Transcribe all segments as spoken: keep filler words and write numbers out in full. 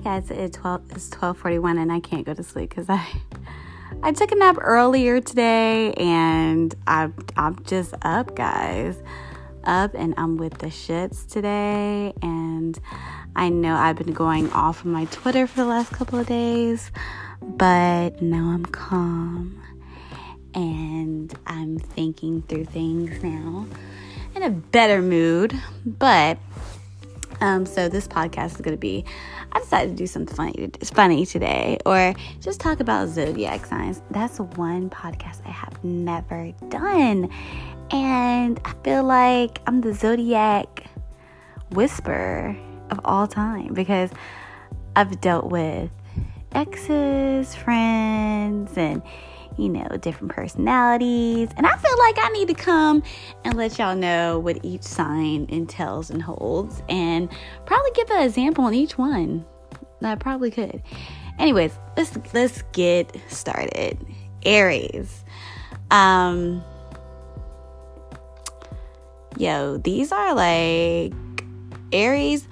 Hi guys, it's twelve, it's twelve forty-one and I can't go to sleep because I I took a nap earlier today and I, I'm just up, guys. Up and I'm with the shits today, and I know I've been going off on my Twitter for the last couple of days, but now I'm calm and I'm thinking through things now in a better mood. But Um, so this podcast is going to be, I decided to do something funny, funny today, or just talk about zodiac signs. That's one podcast I have never done. And I feel like I'm the zodiac whisperer of all time because I've dealt with exes, friends, and, you know, different personalities. And I feel like I need to come and let y'all know what each sign entails and holds, and probably give an example on each one. I probably could. Anyways, let's let's get started. Aries. Um Yo, these are like Aries.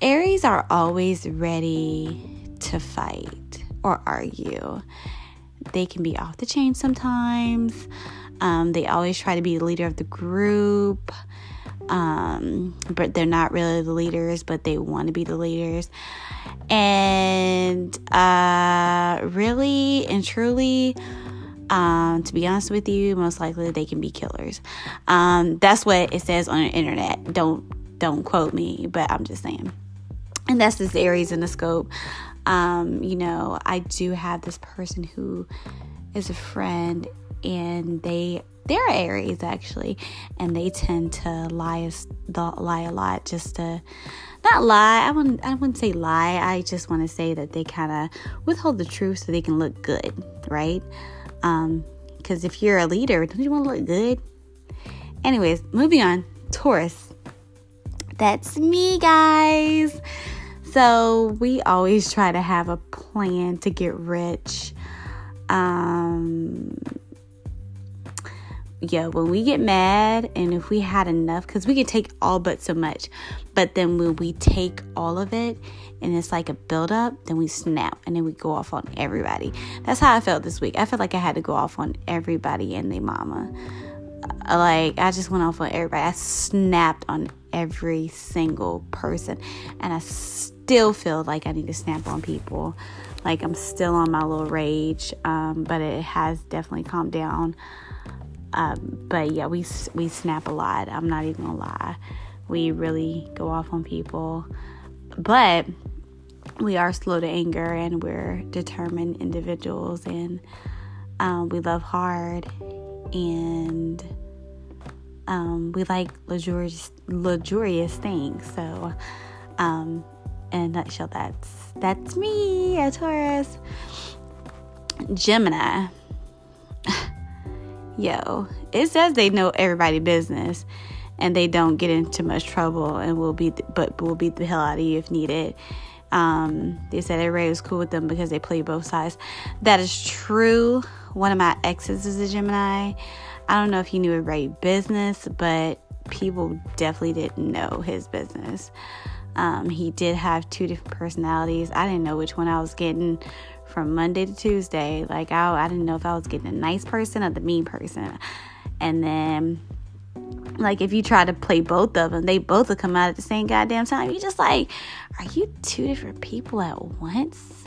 Aries are always ready to fight or argue. They can be off the chain sometimes. Um, they always try to be the leader of the group. Um, but they're not really the leaders, but they want to be the leaders. And uh, really and truly, um, to be honest with you, most likely they can be killers. Um, that's what it says on the internet. Don't, don't quote me, but I'm just saying. And that's this Aries in the scope. Um, you know, I do have this person who is a friend, and they, they're Aries actually, and they tend to lie, lie a lot, just to, not lie, I wouldn't, I wouldn't say lie, I just want to say that they kind of withhold the truth so they can look good, right? Um, because if you're a leader, don't you want to look good? Anyways, moving on, Taurus. That's me, guys. So we always try to have a plan to get rich. Um, yeah, when we get mad, and if we had enough, because we can take all but so much, but then when we take all of it and it's like a buildup, then we snap and then we go off on everybody. That's how I felt this week. I felt like I had to go off on everybody and their mama. Like, I just went off on everybody. I snapped on every single person, and I still feel like I need to snap on people. Like, I'm still on my little rage, um, but it has definitely calmed down. Um, but yeah, we we snap a lot. I'm not even gonna lie. We really go off on people, but we are slow to anger, and we're determined individuals, and um, we love hard. And um, we like luxurious, luxurious things. So, um, in a nutshell, that's that's me, a Taurus. Gemini. Yo, it says they know everybody's business, and they don't get into much trouble, and will be, th- but will beat the hell out of you if needed. Um, they said everybody was cool with them because they play both sides. That is true. One of my exes is a Gemini. I don't know if he knew everybody's business, but people definitely didn't know his business. Um, he did have two different personalities. I didn't know which one I was getting from Monday to Tuesday. Like, I, I didn't know if I was getting a nice person or the mean person. And then, like, if you try to play both of them, they both will come out at the same goddamn time. You're just like, are you two different people at once?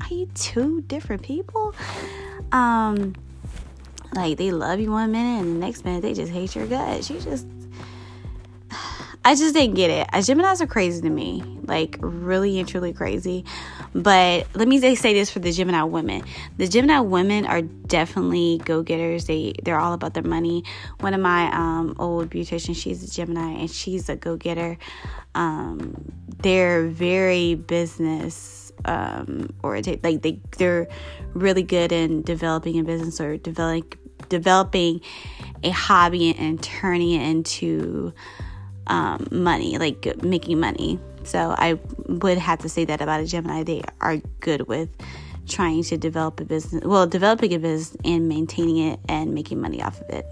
Are you two different people? Um, like, they love you one minute, and the next minute they just hate your guts. You just, I just didn't get it. Geminis are crazy to me, like really and truly crazy. But let me say this for the Gemini women. The Gemini women are definitely go-getters. They, they're all about their money. One of my um, old beauticians, she's a Gemini, and she's a go-getter. Um, they're very business um, oriented. Like, they, they're really good in developing a business, or develop, developing a hobby and, and turning it into um money, like making money. So I would have to say that about a Gemini. They are good with trying to develop a business, well, developing a business and maintaining it and making money off of it.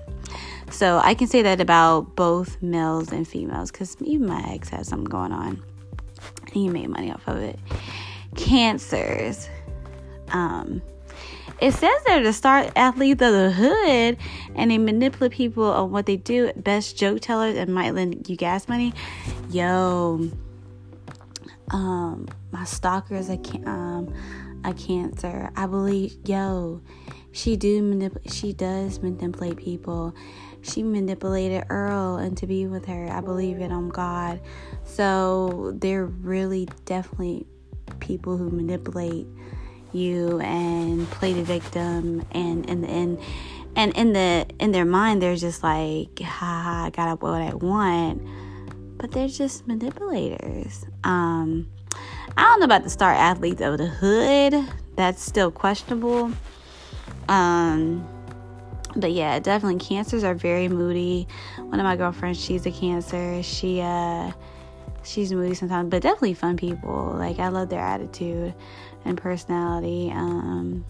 So I can say that about both males and females, because even my ex had something going on. He made money off of it. Cancers. Um, it says they're the star athletes of the hood, and they manipulate people on what they do. Best joke tellers, and might lend you gas money. Yo, um, my stalker is a can- um a cancer. I believe. Yo, she do manip- She does manipulate people. She manipulated Earl into being with her. I believe it on God. So they're really definitely people who manipulate you and play the victim, and in the end, and in the in their mind they're just like, ha, I got what I want, but they're just manipulators. um I don't know about the star athletes of the hood. That's still questionable. Um but yeah, definitely cancers are very moody. One of my girlfriends, she's a cancer. She uh she's moody sometimes, but definitely fun people. Like, I love their attitude and personality. Um,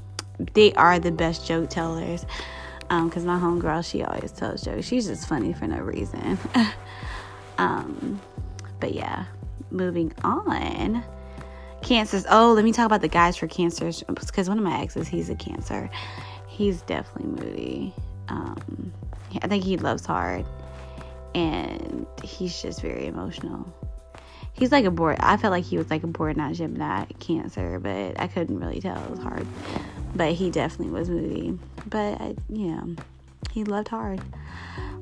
they are the best joke tellers. Um, because my homegirl, she always tells jokes. She's just funny for no reason. um, but yeah, moving on. Cancers. Oh, let me talk about the guys for cancers, because one of my exes, he's a cancer. He's definitely moody. Um, I think he loves hard, and he's just very emotional. He's like a board. I felt like he was like a board, not Gemini, Cancer, but I couldn't really tell. It was hard. But he definitely was moody. But, I, you know, he loved hard.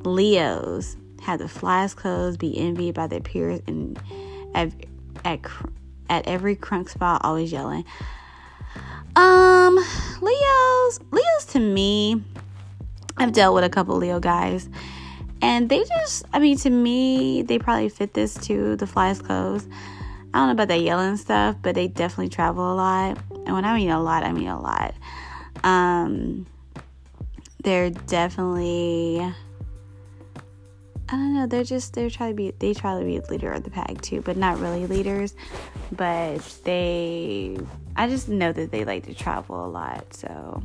Leos have the flyest clothes, be envied by their peers, and at, at, at every crunk spot, always yelling. Um, Leos, Leos to me, I've dealt with a couple Leo guys. And they just, I mean, to me, they probably fit this too, the flyest clothes. I don't know about that yelling stuff, but they definitely travel a lot. And when I mean a lot, I mean a lot. Um, they're definitely, I don't know, they're just, they're trying to be, they try to be a leader of the pack too, but not really leaders. But they, I just know that they like to travel a lot. So,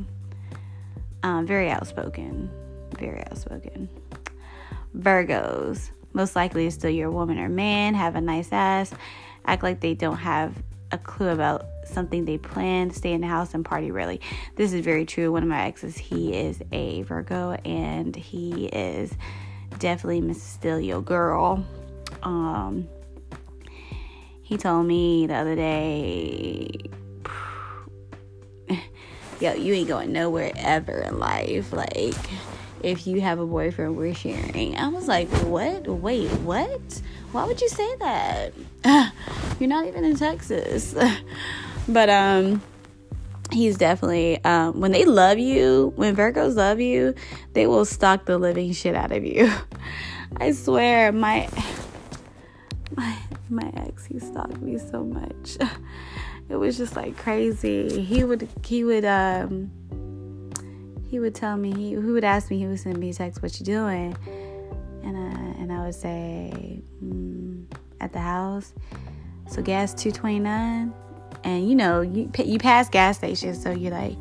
um, very outspoken, very outspoken. Virgos, most likely to steal your woman or man, have a nice ass, act like they don't have a clue about something they plan, stay in the house and party rarely. This is very true. One of my exes, he is a Virgo, and he is definitely Missus Steal Your Girl. Um, he told me the other day, yo, you ain't going nowhere ever in life. Like, if you have a boyfriend, we're sharing. I was like, what? Wait, what? Why would you say that? You're not even in Texas. But um, he's definitely, um, when they love you, when Virgos love you, they will stalk the living shit out of you. I swear, my, my, my ex, he stalked me so much. It was just like crazy. He would, he would, um, He would tell me, he, he would ask me, he would send me a text, what you doing? And I, and I would say, mm, at the house. So gas two twenty-nine. And, you know, you, you pass gas stations, so you're like,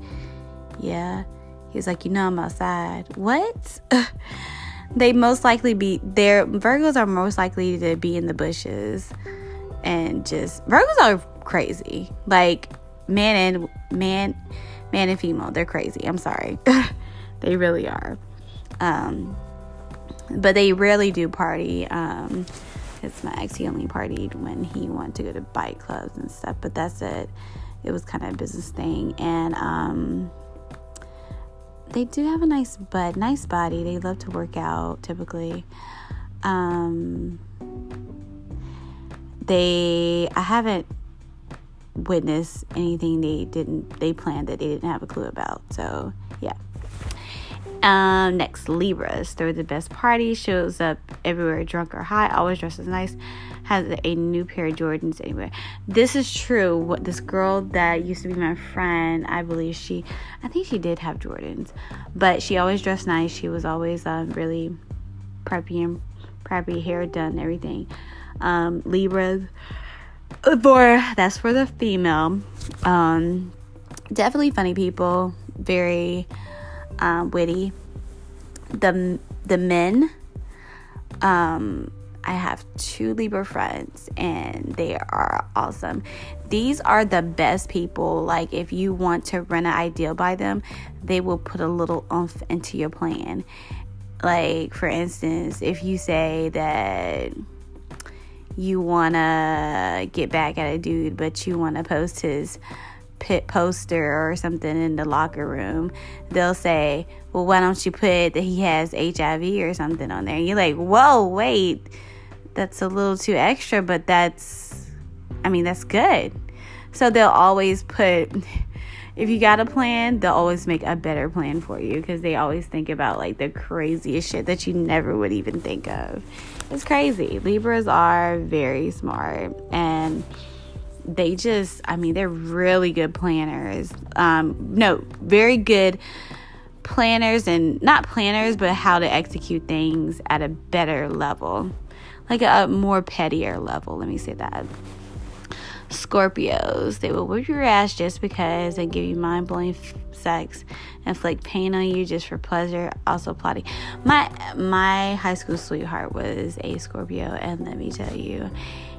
yeah. He's like, you know I'm outside. What? They most likely be, their Virgos are most likely to be in the bushes. And just, Virgos are crazy. Like, man and, man Man and female, they're crazy. I'm sorry. They really are. Um, but they rarely do party. Um, it's my ex. He only partied when he wanted to go to bike clubs and stuff. But that's it. It was kind of a business thing. And um, they do have a nice butt, nice body. They love to work out, typically. Um, they, I haven't witness anything they didn't they planned that they didn't have a clue about. So yeah. Um next, Libras. They're the best party, shows up everywhere drunk or high, always dresses nice, has a new pair of Jordans anywhere. This is true. What this girl that used to be my friend, I believe she I think she did have Jordans, but she always dressed nice. She was always um really preppy and preppy, hair done, everything. Um Libras. For that's for the female. Um definitely funny people, very um witty. The the men, um I have two Libra friends and they are awesome. These are the best people. Like, if you want to run an idea by them, they will put a little oomph into your plan. Like, for instance, if you say that you want to get back at a dude, but you want to post his pit poster or something in the locker room, they'll say, well, why don't you put that he has H I V or something on there? And you're like, whoa, wait, that's a little too extra, but that's, I mean, that's good. So they'll always put, if you got a plan, they'll always make a better plan for you, because they always think about, like, the craziest shit that you never would even think of. It's crazy. Libras are very smart, and they just, I mean, they're really good planners. Um, no, very good planners, and not planners, but how to execute things at a better level, like a, a more pettier level. Let me say that. Scorpios, they will whip your ass just because, and give you mind-blowing f- sex, inflict pain on you just for pleasure. Also plotting. My my high school sweetheart was a Scorpio, and let me tell you,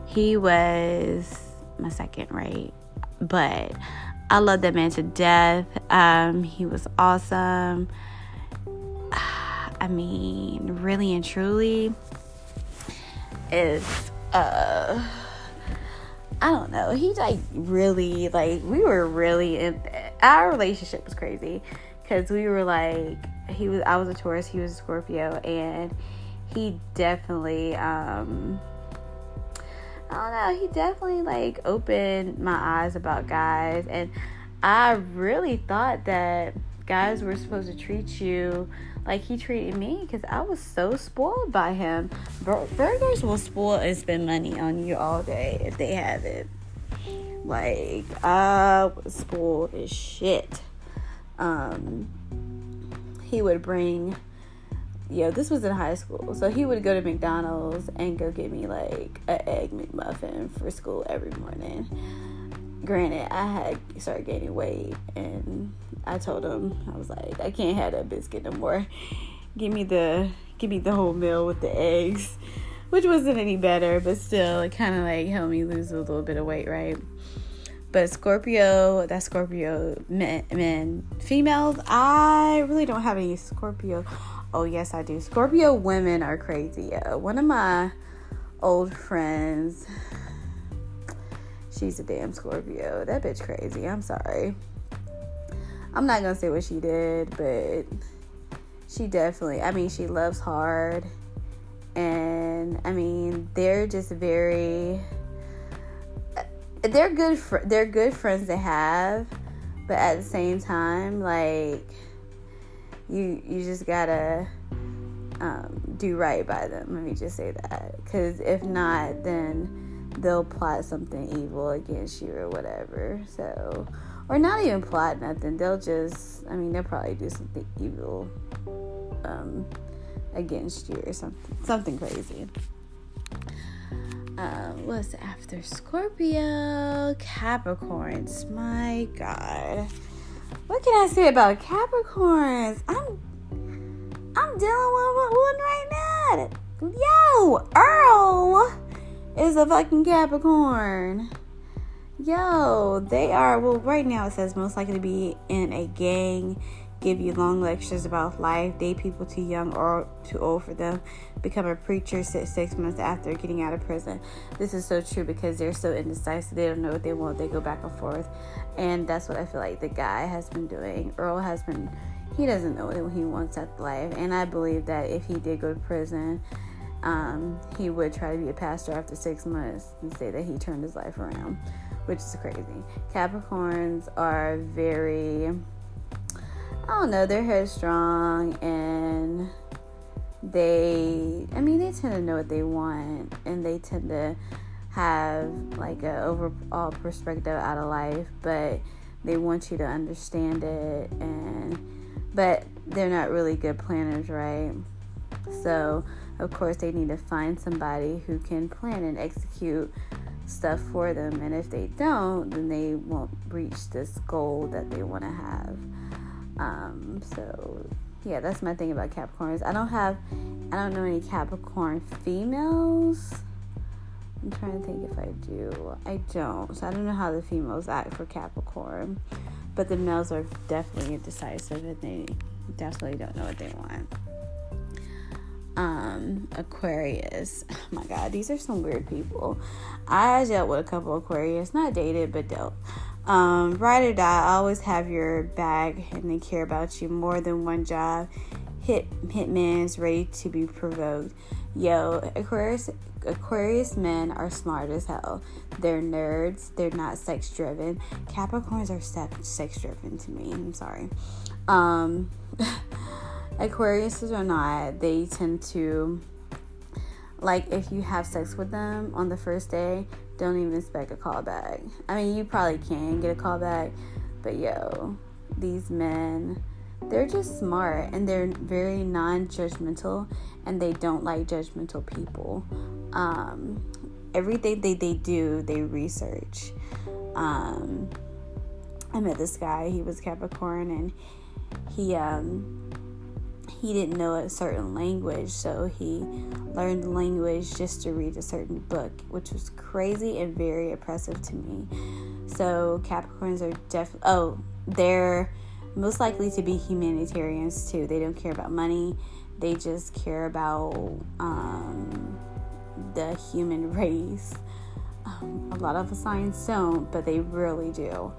he was my second rate, but I love that man to death. Um, he was awesome. I mean, really and truly, is uh. I don't know. He, like, really, like, we were really in, our relationship was crazy, because we were, like, he was, I was a Taurus, he was a Scorpio, and he definitely, um, I don't know, he definitely, like, opened my eyes about guys, and I really thought that guys were supposed to treat you like he treated me, because I was so spoiled by him. Burgers will spoil and spend money on you all day if they have it. Like, I was spoiled as shit. Um, he would bring, yo, this was in high school, so he would go to McDonald's and go get me, like, an Egg McMuffin for school every morning. Granted, I had started gaining weight, and I told him, I was like, I can't have that biscuit no more. Give me the give me the whole meal with the eggs, which wasn't any better, but still, it kind of, like, helped me lose a little bit of weight, right? But Scorpio, that Scorpio men, men females, I really don't have any Scorpio. Oh, yes, I do. Scorpio women are crazy. Uh, one of my old friends, she's a damn Scorpio. That bitch crazy. I'm sorry. I'm not going to say what she did, but she definitely, I mean, she loves hard. And, I mean, they're just very, they're good, fr- they're good friends to have, but at the same time, like, you, you just gotta um, do right by them. Let me just say that. Because if not, then they'll plot something evil against you or whatever, so... Or not even plot nothing. They'll just, I mean, they'll probably do something evil um, against you or something. Something crazy. Uh, what's after Scorpio? Capricorns. My God. What can I say about Capricorns? I'm I'm dealing with one right now. Yo, Earl is a fucking Capricorn. Yo, they are, well, right now it says most likely to be in a gang, give you long lectures about life, date people too young or too old for them, become a preacher six, six months after getting out of prison. This is so true because they're so indecisive. They don't know what they want. They go back and forth. And that's what I feel like the guy has been doing. Earl has been, he doesn't know what he wants at life. And I believe that if he did go to prison, um, he would try to be a pastor after six months and say that he turned his life around. Which is crazy. Capricorns are very, I don't know, they're headstrong, and they, I mean, they tend to know what they want, and they tend to have, like, an overall perspective out of life, but they want you to understand it, and, but they're not really good planners, right? So, of course, they need to find somebody who can plan and execute stuff for them, and if they don't, then they won't reach this goal that they want to have. Um so yeah, that's my thing about Capricorns. I don't have I don't know any Capricorn females. I'm trying to think if I do. I don't. So I don't know how the females act for Capricorn. But the males are definitely indecisive and they definitely don't know what they want. Um, Aquarius. Oh my God, these are some weird people. I dealt with a couple Aquarius. Not dated, but dealt. Um, ride or die, always have your bag and they care about you more than one job. Hit hitman's ready to be provoked. Yo, Aquarius Aquarius men are smart as hell. They're nerds. They're not sex driven. Capricorns are sex driven to me. I'm sorry. Um, Aquariuses are not. They tend to, like, if you have sex with them on the first day, don't even expect a call back. I mean, you probably can get a call back, but yo, these men, they're just smart and they're very non-judgmental and they don't like judgmental people. Um, everything that they do, they research. Um, I met this guy, he was Capricorn and he, um, he didn't know a certain language, so he learned the language just to read a certain book, which was crazy and very oppressive to me. So Capricorns are def- oh, they're most likely to be humanitarians too. They don't care about money. They just care about um, the human race. Um, a lot of the signs don't, but they really do.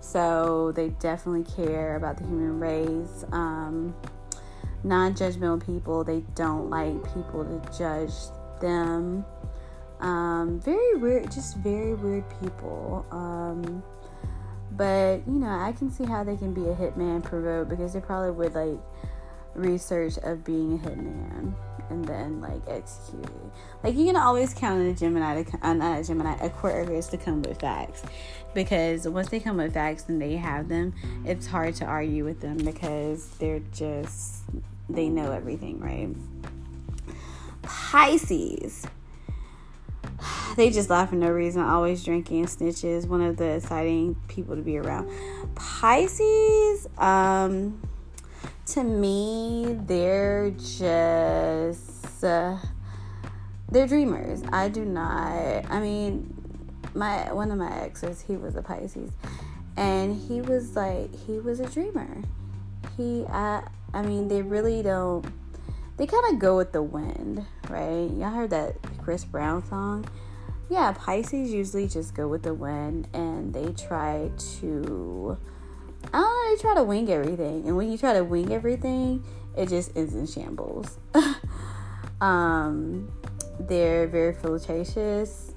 So they definitely care about the human race. Um, non-judgmental people. They don't like people to judge them. Um, very weird. Just very weird people. Um... But, you know, I can see how they can be a hitman provoked because they probably would, like, research of being a hitman and then, like, execute it. Like, you can always count on a Gemini, to, uh, not a Gemini, Aquarius to come with facts. Because once they come with facts and they have them, it's hard to argue with them because they're just, they know everything, right? Pisces. They just laugh for no reason, always drinking, snitches, one of the exciting people to be around. Pisces, um, to me, they're just, uh, they're dreamers. I do not, I mean, my one of my exes, he was a Pisces, and he was like, he was a dreamer. He, I, I mean, they really don't, they kind of go with the wind, right? Y'all heard that Chris Brown song? Yeah, Pisces usually just go with the wind and they try to, I don't know, they try to wing everything. And when you try to wing everything, it just ends in shambles. um, they're very flirtatious.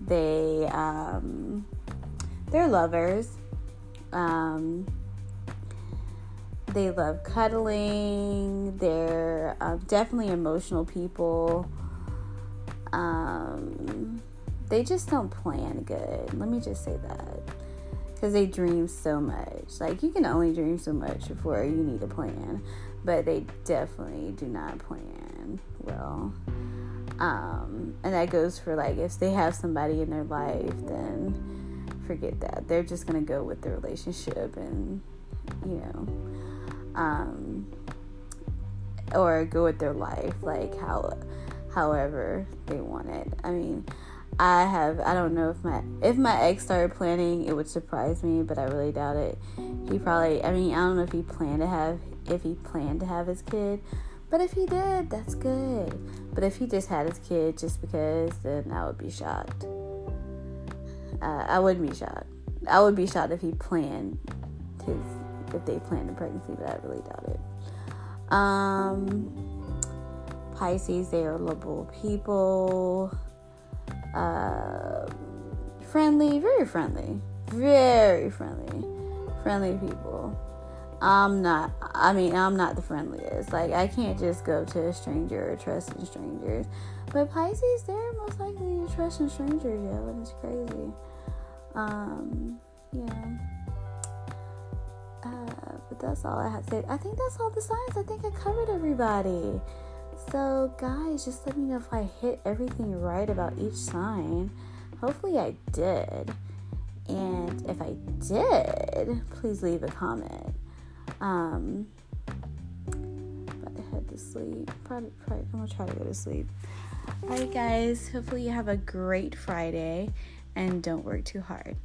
They, um, they're lovers. Um, they love cuddling. They're uh, definitely emotional people. Um, they just don't plan good. Let me just say that. Because they dream so much. Like, you can only dream so much before you need a plan. But they definitely do not plan well. Um, and that goes for, like, if they have somebody in their life, then forget that. They're just going to go with the relationship and, you know... Um, or go with their life, like how, however they want it. I mean, I have, I don't know if my, if my ex started planning, it would surprise me, but I really doubt it. He probably, I mean, I don't know if he planned to have, if he planned to have his kid, but if he did, that's good. But if he just had his kid just because, then I would be shocked. Uh, I wouldn't be shocked. I would be shocked if he planned his if they planned a pregnancy, but I really doubt it. Um, Pisces, they are lovable people. Uh, friendly, very friendly. Very friendly. Friendly people. I'm not, I mean, I'm not the friendliest. Like, I can't just go to a stranger or trust in strangers. But Pisces, they're most likely to trust in strangers, yo. And it's crazy. Um, yeah. Uh, but that's all I had to say. I think that's all the signs. I think I covered everybody. So, guys, just let me know if I hit everything right about each sign. Hopefully I did. And if I did, please leave a comment. Um, but I had to to sleep. Probably, probably, I'm going to try to go to sleep. All right, guys. Hopefully you have a great Friday and don't work too hard.